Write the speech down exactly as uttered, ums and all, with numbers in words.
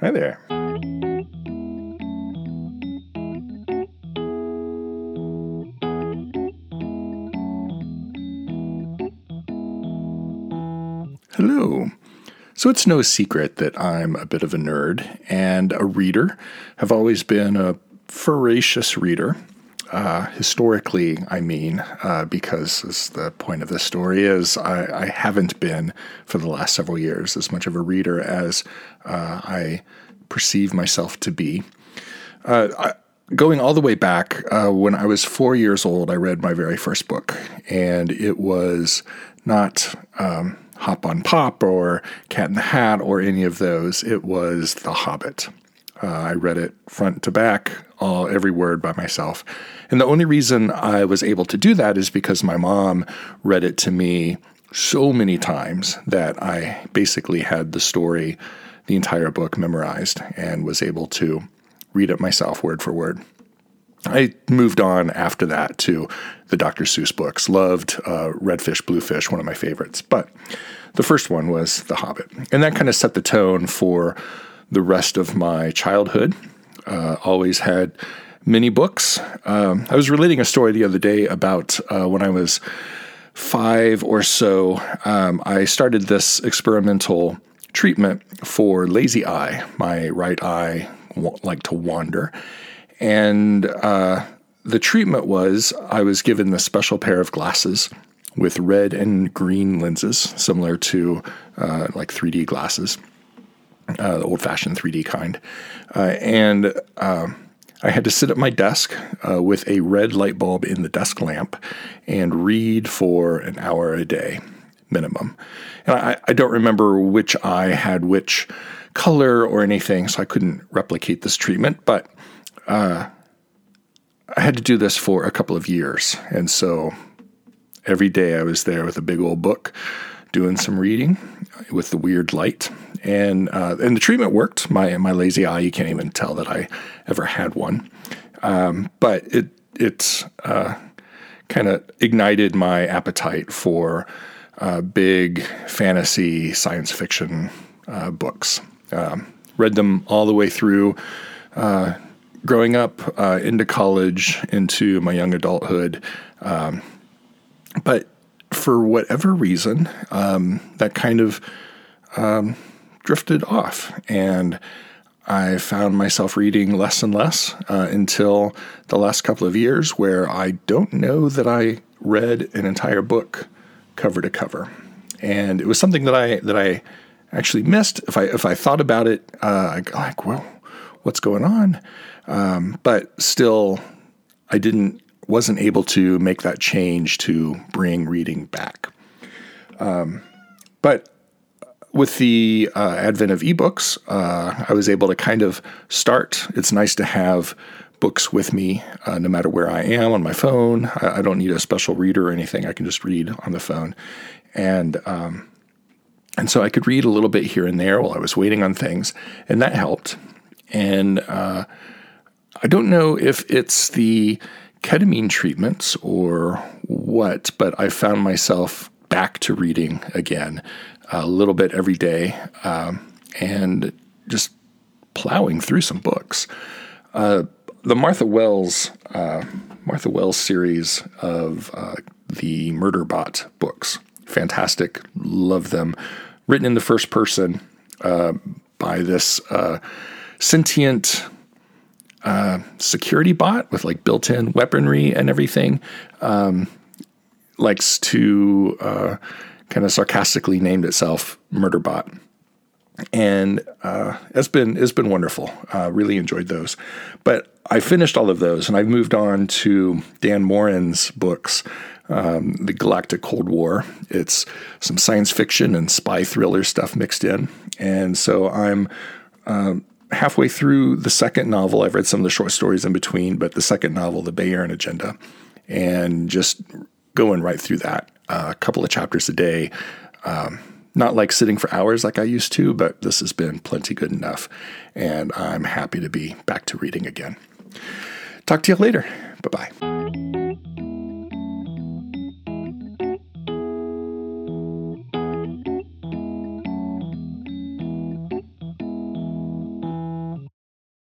Hi there. Hello. So it's no secret that I'm a bit of a nerd and a reader. I've always been a voracious reader. Uh, historically, I mean, uh, because as the point of this story is, I, I haven't been for the last several years as much of a reader as uh, I perceive myself to be. Uh, I, going all the way back, uh, when I was four years old, I read my very first book, and it was not... Um, Hop on Pop or Cat in the Hat or any of those. It was The Hobbit. Uh, I read it front to back, all every word by myself. And the only reason I was able to do that is because my mom read it to me so many times that I basically had the story, the entire book memorized and was able to read it myself word for word. I moved on after that to the Doctor Seuss books. Loved uh, Redfish, Bluefish, one of my favorites. But the first one was The Hobbit. And that kind of set the tone for the rest of my childhood. Uh, always had many books. Um, I was relating a story the other day about uh, when I was five or so, um, I started this experimental treatment for lazy eye. My right eye w- liked to wander. And uh, the treatment was I was given this special pair of glasses with red and green lenses, similar to uh, like three D glasses, uh, the old-fashioned three D kind. Uh, and uh, I had to sit at my desk uh, with a red light bulb in the desk lamp and read for an hour a day minimum. And I, I don't remember which eye had which color or anything, so I couldn't replicate this treatment, but... Uh, I had to do this for a couple of years. And so every day I was there with a big old book doing some reading with the weird light. And uh, and the treatment worked. My my lazy eye, you can't even tell that I ever had one. Um, but it, it uh, kind of ignited my appetite for uh, big fantasy science fiction uh, books. Um, read them all the way through. Uh Growing up, uh, into college, into my young adulthood, um, but for whatever reason, um, that kind of um, drifted off, and I found myself reading less and less uh, until the last couple of years where I don't know that I read an entire book cover to cover, and it was something that I that I actually missed. If I if I thought about it, uh, I like, well, what's going on? Um, but still, I didn't wasn't able to make that change to bring reading back. Um, but with the uh, advent of ebooks, uh, I was able to kind of start. It's nice to have books with me, uh, no matter where I am on my phone. I, I don't need a special reader or anything. I can just read on the phone, and um, and so I could read a little bit here and there while I was waiting on things, and that helped. And uh, I don't know if it's the ketamine treatments or what, but I found myself back to reading again a little bit every day um, and just plowing through some books. Uh, the Martha Wells uh, Martha Wells series of uh, the Murderbot books, fantastic, love them. Written in the first person uh, by this... Uh, sentient uh, security bot with like built-in weaponry and everything, um, likes to uh, kind of sarcastically named itself Murderbot. And uh, it's been it's been wonderful. Uh, really enjoyed those. But I finished all of those, and I've moved on to Dan Morin's books, um, The Galactic Cold War. It's some science fiction and spy thriller stuff mixed in. And so I'm... Um, halfway through the second novel. I've read some of the short stories in between, but the second novel, The Bayern Agenda, and just going right through that, uh, a couple of chapters a day. Um, not like sitting for hours like I used to, but this has been plenty good enough, and I'm happy to be back to reading again. Talk to you later. Bye-bye.